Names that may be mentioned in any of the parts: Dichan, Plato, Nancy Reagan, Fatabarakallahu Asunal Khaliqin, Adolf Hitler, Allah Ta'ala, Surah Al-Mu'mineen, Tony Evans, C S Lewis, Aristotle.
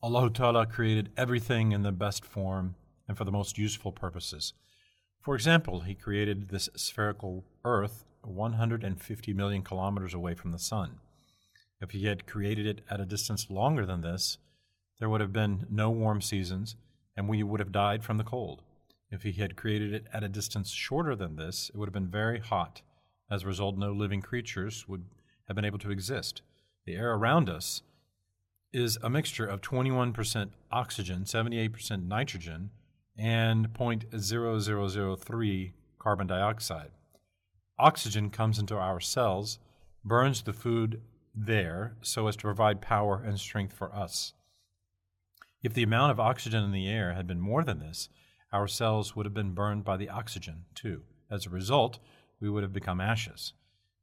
Allah Ta'ala created everything in the best form and for the most useful purposes. For example, He created this spherical Earth 150 million kilometers away from the sun. If He had created it at a distance longer than this, there would have been no warm seasons, and we would have died from the cold. If He had created it at a distance shorter than this, it would have been very hot. As a result, no living creatures would have been able to exist. The air around us is a mixture of 21% oxygen, 78% nitrogen, and 0.0003 carbon dioxide. Oxygen comes into our cells, burns the food there so as to provide power and strength for us. If the amount of oxygen in the air had been more than this, our cells would have been burned by the oxygen too. As a result, we would have become ashes.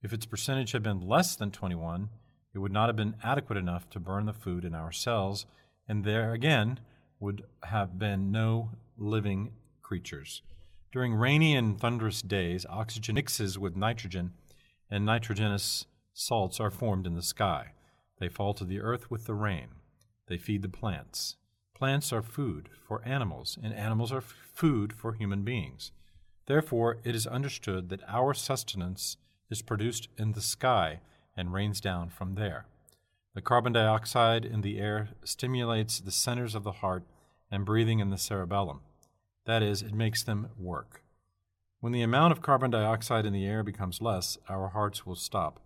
If its percentage had been less than 21, it would not have been adequate enough to burn the food in our cells, and there again would have been no living creatures. During rainy and thunderous days, oxygen mixes with nitrogen, and nitrogenous salts are formed in the sky. They fall to the earth with the rain. They feed the plants. Plants are food for animals, and animals are food for human beings. Therefore, it is understood that our sustenance is produced in the sky and rains down from there. The carbon dioxide in the air stimulates the centers of the heart and breathing in the cerebellum. That is, it makes them work. When the amount of carbon dioxide in the air becomes less, our hearts will stop,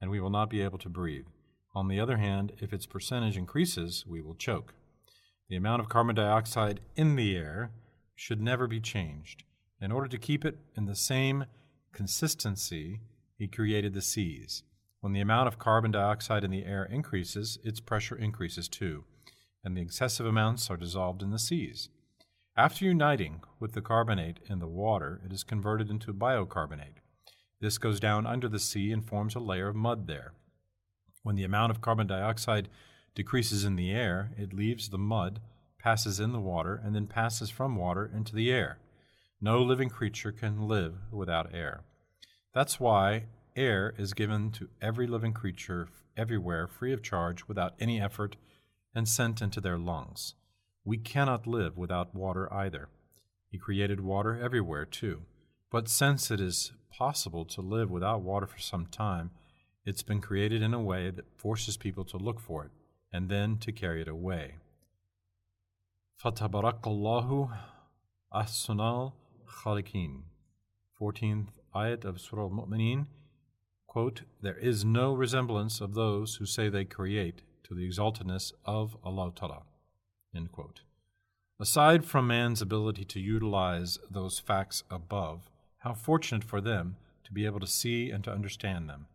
and we will not be able to breathe. On the other hand, if its percentage increases, we will choke. The amount of carbon dioxide in the air should never be changed. In order to keep it in the same consistency, He created the seas. When the amount of carbon dioxide in the air increases, its pressure increases too, and the excessive amounts are dissolved in the seas. After uniting with the carbonate in the water, it is converted into biocarbonate. This goes down under the sea and forms a layer of mud there. When the amount of carbon dioxide decreases in the air, it leaves the mud, passes in the water, and then passes from water into the air. No living creature can live without air. That's why air is given to every living creature everywhere free of charge without any effort and sent into their lungs. We cannot live without water either. He created water everywhere too. But since it is possible to live without water for some time, it's been created in a way that forces people to look for it and then to carry it away. Fatabarakallahu Asunal Khaliqin, 14th ayat of Surah Al-Mu'mineen, quote, "There is no resemblance of those who say they create to the exaltedness of Allah Ta'ala," end quote. Aside from man's ability to utilize those facts above, how fortunate for them to be able to see and to understand them.